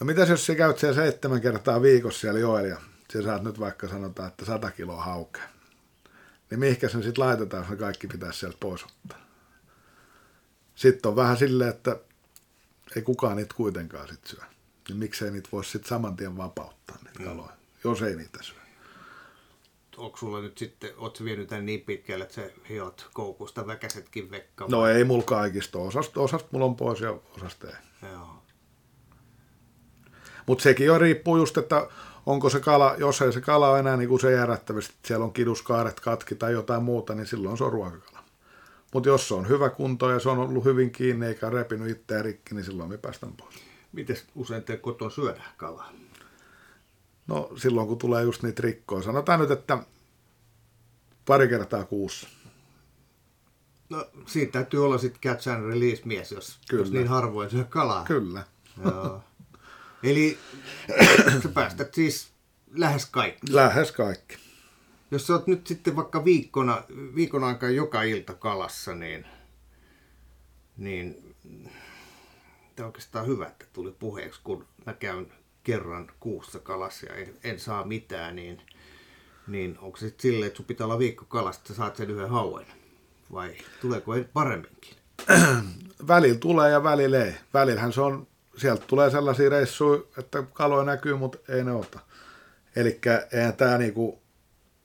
No mitäs jos sä käyt siellä seitsemän kertaa viikossa siellä joella ja sä saat nyt vaikka sanotaan, että sata kiloa haukea. Niin mihinkä sen sitten laitetaan, jos ne kaikki pitäisi sieltä pois ottaa. Sitten on vähän silleen, että ei kukaan niitä kuitenkaan sit syö. Niin miksei niitä voisi sitten saman tien vapauttaa niitä kaloja, mm. jos ei niitä syö. Onko sulla nyt sitten, ootko vienyt tämän niin pitkälle, että sä hiot koukusta väkäsetkin vekka? No ei mulla kaikista. Osasta, osasta mulla on pois ja osasta ei. Joo. Mutta sekin jo riippuu just, että onko se kala, jos ei se kala ole enää niin kuin se järättävästi, että siellä on kiduskaaret katki tai jotain muuta, niin silloin se on ruokakala. Mutta jos se on hyvä kunto ja se on ollut hyvin kiinni eikä ole repinyt itseään rikki, niin silloin me päästään pois. Miten usein te koton syödään kalaa? No silloin, kun tulee just niitä rikkoja. Sanotaan nyt, että pari kertaa kuussa. No siitä täytyy olla sitten catch and release mies, jos, jos niin harvoin syö kalaa. Kyllä. Joo. Eli sä päästät siis lähes kaikki. Lähes kaikki. Jos sä oot nyt sitten vaikka viikkona, viikon aikaa joka ilta kalassa, niin, niin tämä on oikeastaan hyvä, että tuli puheeksi, kun mä käyn kerran kuussa kalassa ja en, en saa mitään, niin, niin onko se sitten silleen, että sun pitää olla viikko kalassa, että saat sen yhden hauen? Vai tuleeko paremminkin? Välillä tulee ja välillä ei. Välillähän se on, sieltä tulee sellaisia reissuja, että kaloja näkyy, mutta ei ne ota. Elikkä eihän tämä niinku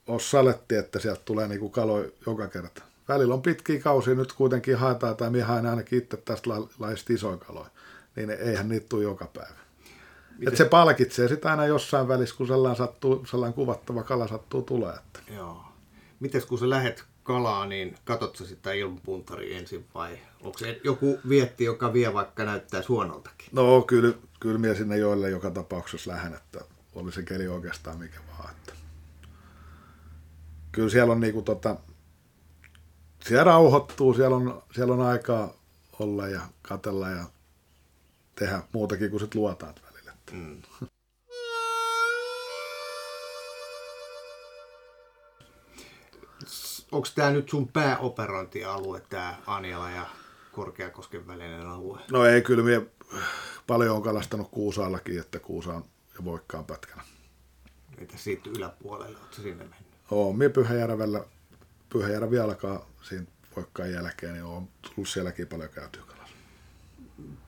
ole saletti, että sieltä tulee niinku kaloja joka kerta. Välillä on pitkiä kausia, nyt kuitenkin haetaan, tai minä haen ainakin itse tästä laista isoja kaloja, niin eihän niitä tule joka päivä. Että se palkitsee sitä aina jossain välissä, kun sellainen, sattuu, sellainen kuvattava kala sattuu tulemaan. Joo. Mites kun sä lähet kalaa, niin katsot sä sitä ilmapuntaria ensin vai onko se joku vietti, joka vie vaikka näyttää huonoltakin? No kyllä, kyllä minä sinne joille joka tapauksessa lähden, että oli se keli oikeastaan mikä vaan. Että kyllä siellä on niinku tota, siellä rauhoittuu, siellä on, siellä on aikaa olla ja katsella ja tehdä muutakin kuin sit luotaat. Mm. Onko tämä nyt sun pääoperointialue, tämä Anjala ja Korkeakosken välinen alue? No ei, kyllä minä paljon olen kalastanut Kuusaallakin, että Kuusaan ja Voikkaan pätkänä. Mitä siitä yläpuolelle, oletko sinne mennyt? Olen minä Pyhäjärvellä, Pyhäjärvi alkaa siinä Voikkaan jälkeen, niin olen tullut sielläkin paljon käytyä kalaa.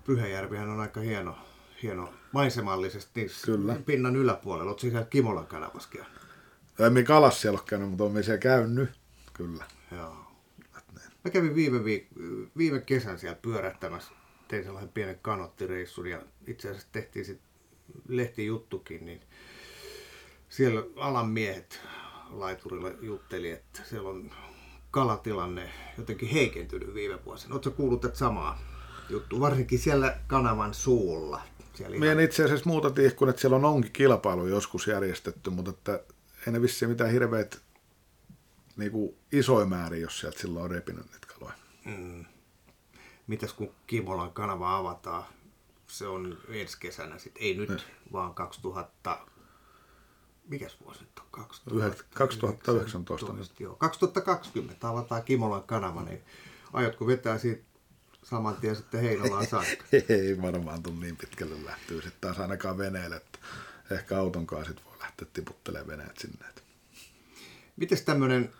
Pyhäjärvihän on aika hieno. Hieno maisemallisesti niin pinnan yläpuolella. Oletko siellä Kimolan kanavassa käynyt? En minä kalassa siellä ole käynyt, mutta olen siellä käynyt. Kyllä. Joo. Mä kävin viime, viik- viime kesän siellä pyörähtämässä. Tein sellaisen pienen kanottireissun ja itse asiassa tehtiin sitten lehtijuttukin. Niin siellä alan miehet laiturilla jutteli, että siellä on kalatilanne jotenkin heikentynyt viime vuosina. Oletko kuullut tätä samaa juttua? Varsinkin siellä kanavan suulla. Siellä meidän ihan... itse asiassa muuta tihkun, että siellä on onkin kilpailu joskus järjestetty, mutta että ei ne vissiin mitään hirveät niin isoja määriä, jos sieltä silloin on repinyt niitä kaloja. Mm. Mitäs kun Kimolan kanava avataan? Se on ensi kesänä sitten, ei nyt, ne. vaan kaksituhatta... Mikäs vuosi nyt on? kaksituhattayhdeksäntoista nyt. Joo, kaksituhattakaksikymmentä avataan Kimolan kanava, niin aiotko vetää siitä saman tien sitten Heinolaan saakka? Ei varmaan tule niin pitkälle lähtöä sitten taas ainakaan veneelle, että ehkä autonkaan sitten voi lähteä tiputtelemaan veneet sinne. Mites tämmöinen,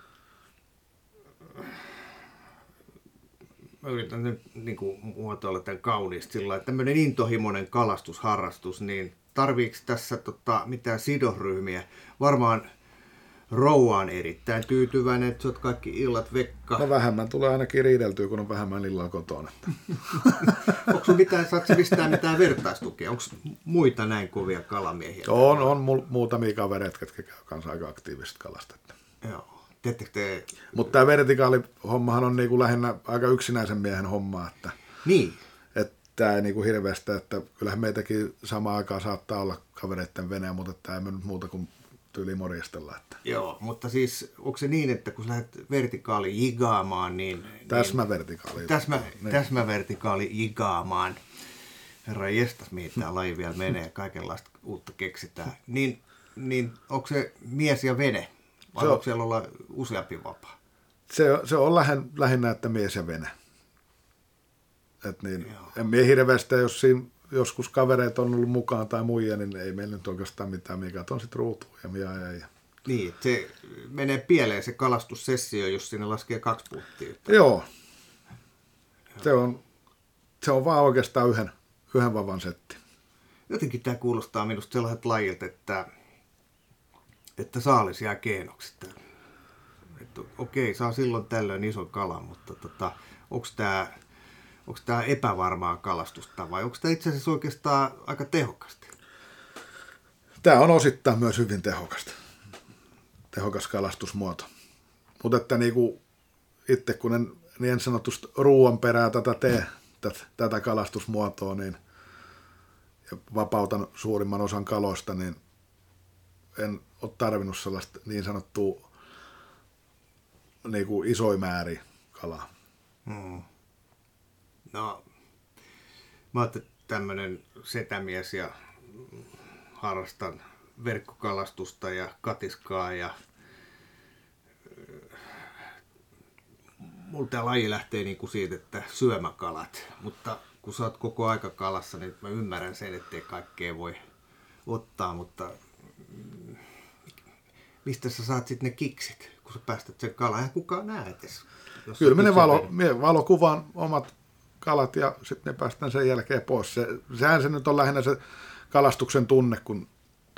mä yritän nyt niin kuin muotoilla tämän kauniisti sillä lailla, että tämmöinen intohimoinen kalastusharrastus, niin tarviiko tässä tota, mitään sidosryhmiä? Varmaan rouva on erittäin tyytyväinen, että sä oot kaikki illat vekka. No vähemmän tulee ainakin riideltyä, kun on vähemmän illalla kotona. Onko sun mitään, saatko mistään mitään vertaistukea? Onko muita näin kovia kalamiehiä? On, on mu- muutamia kavereita, jotka käy kanssa aika aktiivisesti kalastetta. Joo. Te... Mutta tämä vertikaalihommahan on niinku lähinnä aika yksinäisen miehen hommaa. Että... Niin. Tämä ei niinku hirveästä, että kyllähän meitäkin samaan aikaan saattaa olla kavereiden veneen, mutta tämä ei mennyt muuta kuin tyyli morjastella. Että. Joo, mutta siis onko se niin, että kun sä lähdet vertikaali jigaamaan, niin... Täsmävertikaali. Niin, täsmä, niin. Täsmävertikaali jigaamaan. Herra jestas, mihin tämä laji vielä menee, kaikenlaista uutta keksitään. Niin, niin onko se mies ja vene, vai se onko on, siellä olla useampi vapaa? Se, se on lähin, lähinnä, että mies ja vene. Että niin, en mie hirveästi, jos siinä joskus kavereet on ollut mukaan tai muija, niin ei meillä nyt oikeastaan mitään, mikä on sitten ruutuun ja mia ja, ja. Niin, se menee pieleen se kalastussessio, jos siinä laskee kaksi puttia. Joo. Se on, se on vaan oikeastaan yhden, yhden vavan setti. Jotenkin tämä kuulostaa minusta sellaiset lajilta, että, että saalis jää keinoksi. Että okei, saa silloin tällöin ison kalan, mutta tota, onko tämä... Onko tämä epävarmaa kalastusta vai onko tämä itse asiassa oikeastaan aika tehokasta? Tämä on osittain myös hyvin tehokasta. Tehokas kalastusmuoto. Mutta että niinku, itse kun en niin sanotusti ruoan perää tätä, te, tätä, tätä kalastusmuotoa niin, ja vapautan suurimman osan kaloista, niin en ole tarvinnut sellaista niin sanottua niinku isoja määriä kalaa. Hmm. No, mä oon tämmönen setämies ja harrastan verkkokalastusta ja katiskaa ja mulla tää laji lähtee niinku siitä, että syömäkalat, mutta kun sä oot koko aika kalassa, niin mä ymmärrän sen, ettei kaikkea voi ottaa, mutta mistä sä saat sit ne kiksit, kun sä päästät sen kalan? Eihän kukaan näe etes. Kyllä mä ne valo, valokuvaan omat kalat ja sitten ne päästään sen jälkeen pois. Se, sehän se nyt on lähinnä se kalastuksen tunne, kun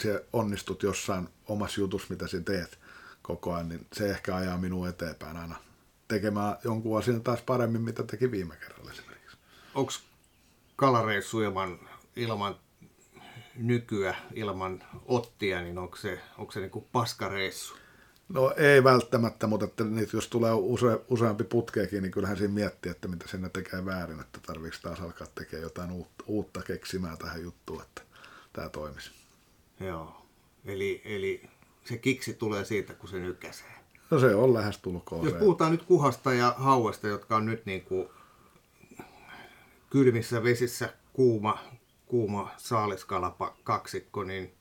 se onnistut jossain omassa jutussa, mitä sinä teet koko ajan, niin se ehkä ajaa minua eteenpäin aina tekemään jonkun asian taas paremmin, mitä teki viime kerralla esimerkiksi. Onko kalareissu ilman, ilman nykyä, ilman ottia, niin onko se, onko se niin kuin paskareissu? No ei välttämättä, mutta että nyt jos tulee use, useampi putkeekin, niin kyllähän siinä miettii, että mitä siinä tekee väärin, että tarviiko taas alkaa tekemään jotain uutta, uutta keksimää tähän juttuun, että tämä toimisi. Joo, eli, eli se kiksi tulee siitä, kun se nykäisee. No se on lähestulkoon. Jos puhutaan nyt kuhasta ja hauesta, jotka on nyt niin kuin kylmissä vesissä kuuma, kuuma saaliskalapa kaksikko, niin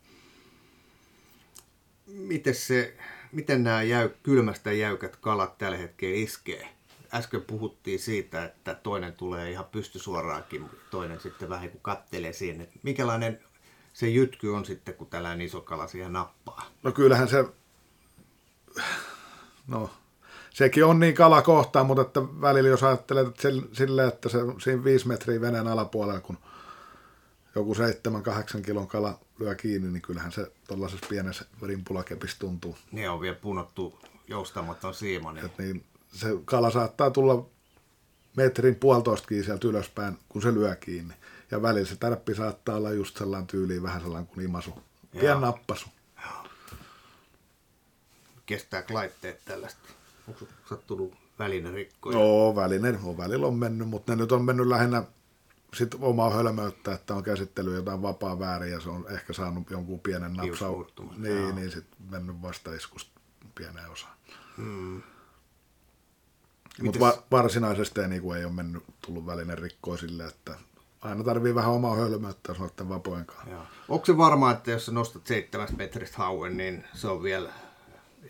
miten se... Miten nämä jäy, kylmästä jäykät kalat tällä hetkellä iskee? Äsken puhuttiin siitä, että toinen tulee ihan pystysuoraankin, mutta toinen sitten vähän kun kattelee siihen. Että minkälainen se jytky on sitten, kun tällainen iso kala siihen nappaa? No kyllähän se, no sekin on niin kalakohtaa, mutta että välillä jos ajattelet että sillä, että se siinä viisi metriä veneen alapuolella, kun joku seitsemän kahdeksan kilon kala lyö kiinni, niin kyllähän se tuollaisessa pienessä rimpulakepissä tuntuu. Ne on vielä punottu joustamaton siimani. Et niin, se kala saattaa tulla metrin puolitoistakin sieltä ylöspäin, kun se lyö kiinni. Ja välillä se tärppi saattaa olla just sellainen tyyliin, vähän sellainen kuin imasu. Pien nappasu. Joo. Kestää laitteet tällaista? Onko sattunut välinerikkoja? Joo, väline, no, välillä on mennyt, mutta ne nyt on mennyt lähinnä sitten omaa hölmöyttä, että on käsittely jotain vapaa väärin ja se on ehkä saanut jonkun pienen napsaun. Niin, niin sitten mennyt vastaiskusta pieneen osaan. Hmm. Mutta va- varsinaisesti ei, niin kuin, ei ole mennyt, tullut välinen rikkoa sille, että aina tarvii vähän omaa hölmöyttä noiden vapojen kanssa. Joo. Onko se varmaa, että jos nostat seitsemästä metristä hauen, niin se on vielä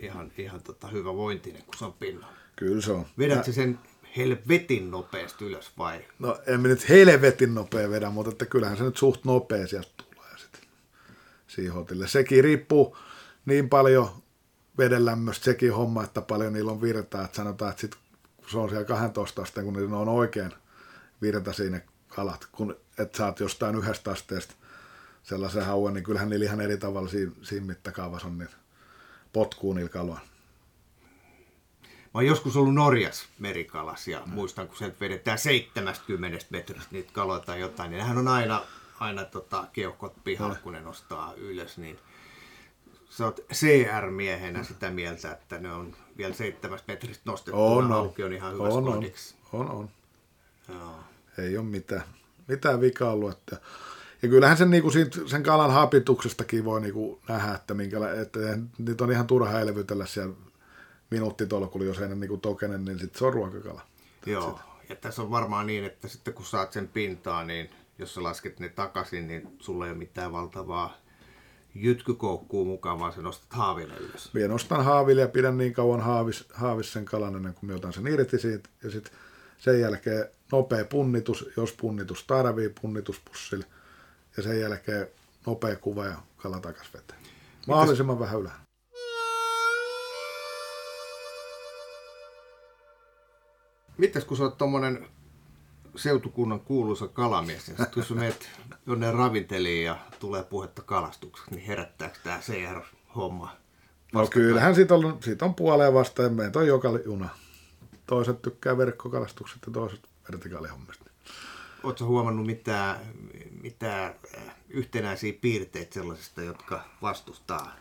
ihan, ihan tota hyvä vointinen, kun se on pinnalla? Kyllä se on. Vedätkö sen helvetin nopeasti ylös vai? No en minä nyt helvetin nopea vedä, mutta että kyllähän se nyt suht nopea sieltä tulee sitten siihotille. Sekin riippuu niin paljon vedenlämmöstä sekin homma, että paljon niillä on virtaa. Että sanotaan, että sitten kun se on siellä kaksitoista asteen, kun niillä on oikein virta siinä kalat, kun et saat jostain yhdestä asteesta sellaisen hauen, niin kyllähän niillä ihan eri tavalla siinä, siinä mittakaavassa on niin potkuu niillä kaloilla. Mä oon joskus ollut Norjassa merikalas ja muistan, kun sieltä vedetään seitsemänkymmentä metristä niitä kaloja tai jotain, niin nehän on aina, aina tota, keuhkot pihalla, kun ne nostaa ylös. Niin sä oot C R-miehenä sitä mieltä, että ne on vielä seitsemästä metristä nostettuna on, auki, on ihan hyvässä kohdiksi. On, on. Joo. Ei ole mitään, mitään vikaa ollut. Että... Ja kyllähän sen, niin kuin siitä, sen kalan hapituksestakin voi niin kuin nähdä, että, minkäla... että niitä on ihan turha elvytellä siellä minuuttitolkulla, jos ei ne niin kuin tokene, niin sitten se on ruokakala. Joo, ja tässä on varmaan niin, että sitten kun saat sen pintaan, niin jos sä lasket ne takaisin, niin sulla ei ole mitään valtavaa jytkykoukkuu mukaan, vaan sä nostat haaville ylös. Minä nostan haaville ja pidän niin kauan haavis, haavis sen kalan ennen kuin minä otan sen irti siitä, ja sitten sen jälkeen nopea punnitus, jos punnitus tarvii, punnituspussille, ja sen jälkeen nopea kuva ja kala takas veteen. Mahdollisimman Mites... vähän ylhäällä. Mitäs kun sä oot tommonen seutukunnan kuuluisa kalamies, ja sit kun sä meet jonne ravinteliin ja tulee puhetta kalastuksesta, niin herättääkö tää C R-homma? No kyllähän siitä on, siitä on puoleen vasta, ja meitä on joka juna. Toiset tykkää verkkokalastuksesta ja toiset vertikaalihommista. Ootko huomannut mitään, mitään yhtenäisiä piirteitä sellaisista, jotka vastustaa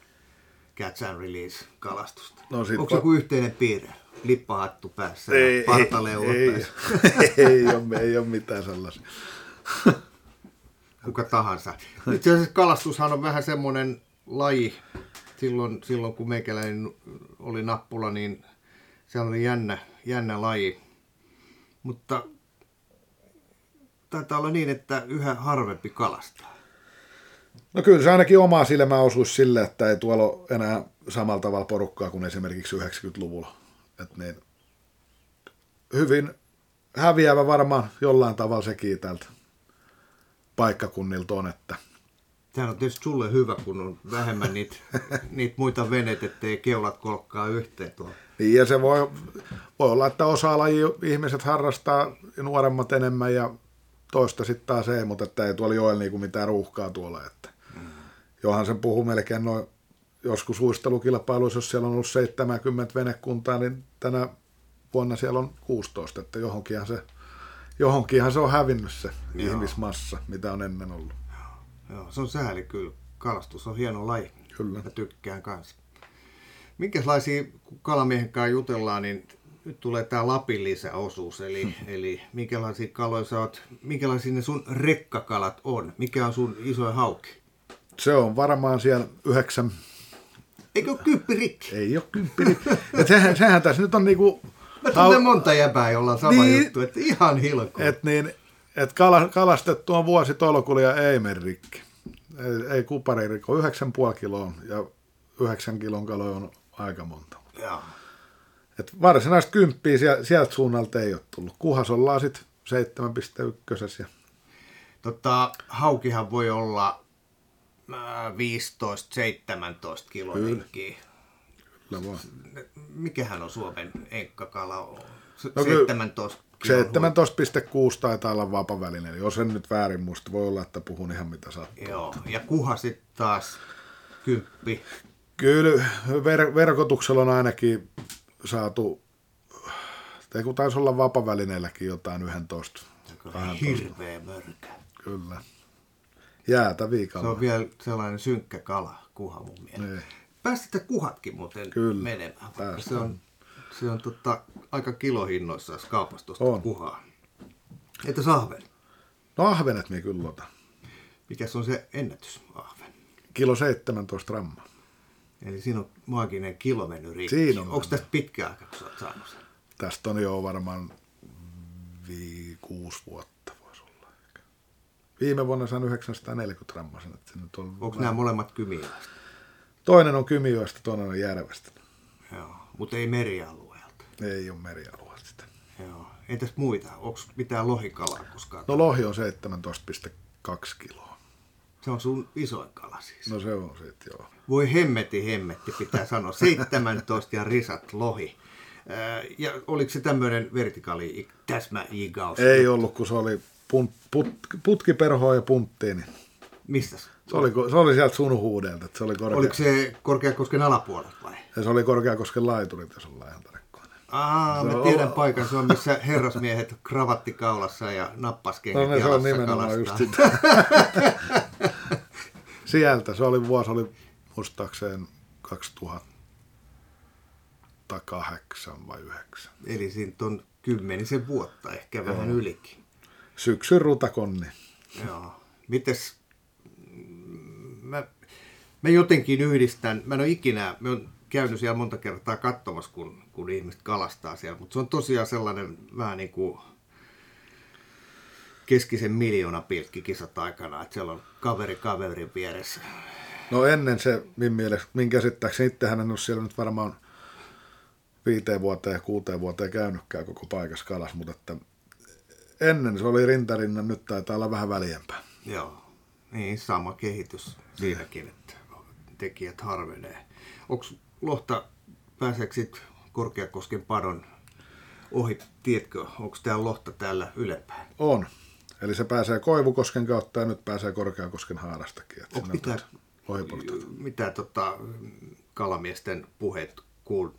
catch and release -kalastusta? No, onko joku va- yhteinen piirre? Lippahattu päässä ja partaleuvat päässä. Ei, ei, ole, ei ole mitään sellaisia. Kuka tahansa. Itse asiassa kalastushan on vähän semmoinen laji. Silloin, silloin kun meikäläinen oli nappula, niin se oli jännä, jännä laji. Mutta taitaa olla niin, että yhä harvempi kalastaa. No kyllä se ainakin omaa silmää osuisi sille, että ei tuolla ole enää samalla tavalla porukkaa kuin esimerkiksi yhdeksänkymmentäluvulla. Et niin, hyvin häviävä varmaan jollain tavalla sekin tältä paikkakunnilta on. Että. Tämä on tietysti sulle hyvä, kun on vähemmän niitä niit muita veneitä, ettei keulat kolkkaa yhteen tuolla. Niin, ja se voi, voi olla, että osa lajia ihmiset harrastaa nuoremmat enemmän ja toista sitten taas ei, mutta että ei tuolla joella niinku mitään ruuhkaa tuolla. Että. Mm. Johan sen puhuu melkein noin. Joskus uistelukilpailuissa, jos siellä on ollut seitsemänkymmentä venekuntaa, niin tänä vuonna siellä on kuusitoista, että johonkinhan se, johonkinhan se on hävinnyt se Joo. ihmismassa, mitä on ennen ollut. Joo. Joo, se on sääli kyllä. Kalastus on hieno laji. Kyllä. Mä tykkään kanssa. Minkälaisia, kun kalamiehen kanssa jutellaan, niin nyt tulee tää Lapin lisäosuus, eli, hmm. eli minkälaisia kaloja sä oot, minkälaisia ne sun rekkakalat on? Mikä on sun isoin hauki? Se on varmaan siellä yhdeksän... Eikö ole kymppirikki? Ei ole kymppirikki. Sehän, sehän tässä nyt on niinku... Mä tunnen monta jäbää, jolla on sama niin, juttu, että ihan hilkku. Että niin, et kalastettu on vuositolkulla ja ei mene rikki. Ei, ei kupari rikki. yhdeksän pilkku viisi kiloa ja yhdeksän kilon kaloja on aika monta. Jaa. Et varsinaista kymppiä sieltä suunnalta ei ole tullut. Kuhas ollaan sitten seitsemän pilkku yksi. Tota, haukihan voi olla... viisitoista seitsemäntoista kilometriä. Kyllä vaan. Mikähän on Suomen enkkakala? No seitsemäntoista seitsemäntoista pilkku kuusi taitaa olla vapaväline. Eli jos en nyt väärin muista, voi olla, että puhun ihan mitä sattuu. Joo, ja kuha sitten taas kymppi. Kyllä, ver- verkotuksella on ainakin saatu, tai kun taisi olla vapavälineelläkin jotain yksitoista. Hirveä mörkä. Kyllä. Jäätäviä kaloja. Se on vielä sellainen synkkä kala, kuha mun mielestä. Päästetään kuhatkin muuten Kyllä, menemään. Se on, se on tota, aika kilohinnoissa, jos kaupassa tuosta kuhaa. Että sahveli? No ahvenet minä kyllä otan. Mikäs on se ennätysahven? Kilo seitsemäntoista grammaa. Eli siinä on maaginen kilo mennyt rikki. On Onko tästä pitkä aika, kun olet saanut sen? Tästä on jo varmaan vi- kuusi vuotta voisi olla. Viime vuonna sain yhdeksänsataaneljäkymmentä grammaa. Onko vähän... nämä molemmat Kymijoista? Toinen on Kymijoista, toinen on järvestä. Joo, mutta ei merialueelta. Ei ole merialueelta sitä. Joo. Entäs muita? Onko mitään lohikalaa koskaan? No lohi on seitsemäntoista pilkku kaksi kiloa. Se on sun isoin kala siis. No se on sit, joo. Voi hemmetti, hemmetti pitää sanoa. seitsemäntoista ja risat lohi. Ja oliko se tämmöinen vertikaali täsmäigaus? Ei ollut, kun se oli put, put, putkiperhoa ja punttiin. Mistä se? Se oli, se oli sieltä sun huudelta. Se oli korkea... Oliko se Korkeakosken alapuolella vai? Ja se oli Korkeakosken laiturit ja sun laihantarekkoinen. Aa, mä tiedän o... paikan. Se on missä herrasmiehet kravatti kaulassa ja nappaskengit jalassa kalastaa. No se on nimenomaan kalastaa. Just sitä. Sieltä. Se oli vuosi, oli muistaakseen kaksituhattakahdeksan vai yhdeksän. Eli siitä on kymmenisen vuotta, ehkä vähän joo. Ylikin. Syksyn rutakonni. Joo. Mites... Mä, mä jotenkin yhdistän, mä en ole ikinä, mä oon käynyt siellä monta kertaa katsomassa, kun, kun ihmiset kalastaa siellä, mutta se on tosiaan sellainen vähän niin kuin keskisen miljoonapilkki kisat aikana, että siellä on kaveri kaverin vieressä. No ennen se, minun mielestä, minkä käsittääkseni itsehän en ole siellä nyt varmaan viiteen vuoteen ja kuuteen vuoteen käynytkään koko paikassa kalas, mutta että ennen se oli rintarinnan, nyt taitaa olla vähän väliempää. Joo. Niin, sama kehitys siinäkin, että tekijät harvenee. Onko lohta, pääseekö sitten Korkeakosken padon ohi, tiedätkö, onko täällä lohta täällä ylempään? On. Eli se pääsee Koivukosken kautta ja nyt pääsee Korkeakosken haarastakin. Onko mitään, mitään tota, kalamiesten puheet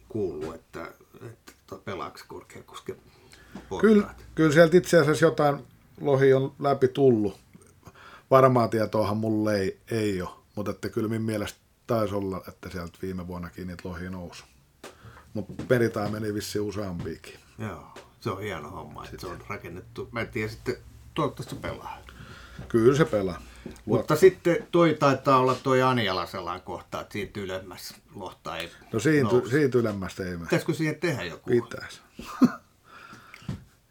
kuuluu, että, että pelaako Korkeakosken portaat? Kyllä, kyllä sieltä itse asiassa jotain lohi on läpi tullut. Varmaa tietoahan mulle ei, ei ole, mutta että kyllä minun mielestä taisi olla, että sieltä viime vuonnakin niitä lohia nousi. Mutta meritaan meni vissiin useampiakin. Joo, se on hieno homma, että se on rakennettu. Mä en tiedä sitten, toivottavasti se pelaa. Kyllä se pelaa. Luot... Mutta sitten toi taitaa olla toi Anjalansalan kohta, että siitä ylemmässä lohta ei no siitä, siitä ylemmästä ei mene. Pitäisikö siihen tehdä joku? Pitäisi.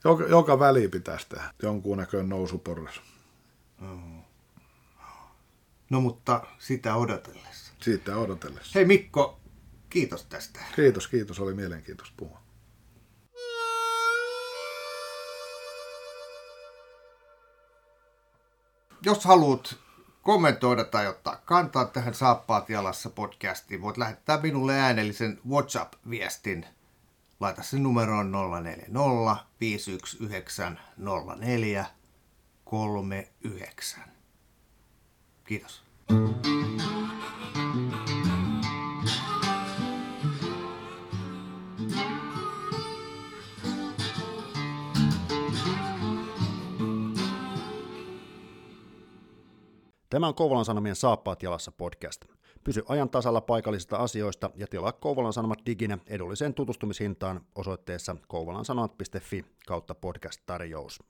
joka, joka väliin pitäisi tehdä. Jonkun näköinen nousuporras. Mm. No mutta sitä odotellessa. Sitä odotellessa. Hei Mikko, kiitos tästä. Kiitos, kiitos. Oli mielenkiintoista puhua. Jos haluat kommentoida tai ottaa kantaa tähän Saappaat jalassa -podcastiin, voit lähettää minulle äänellisen WhatsApp-viestin. Laita sen numeroon nolla neljä nolla viisi yksi yhdeksän nolla neljä kolme yhdeksän. Kiitos. Tämä on Kouvolan Sanomien Saappaat jalassa -podcast. Pysy ajan tasalla paikallisista asioista ja tilaa Kouvolan Sanomat diginä edulliseen tutustumishintaan osoitteessa kouvolansanomat piste fi kautta podcast tarjous.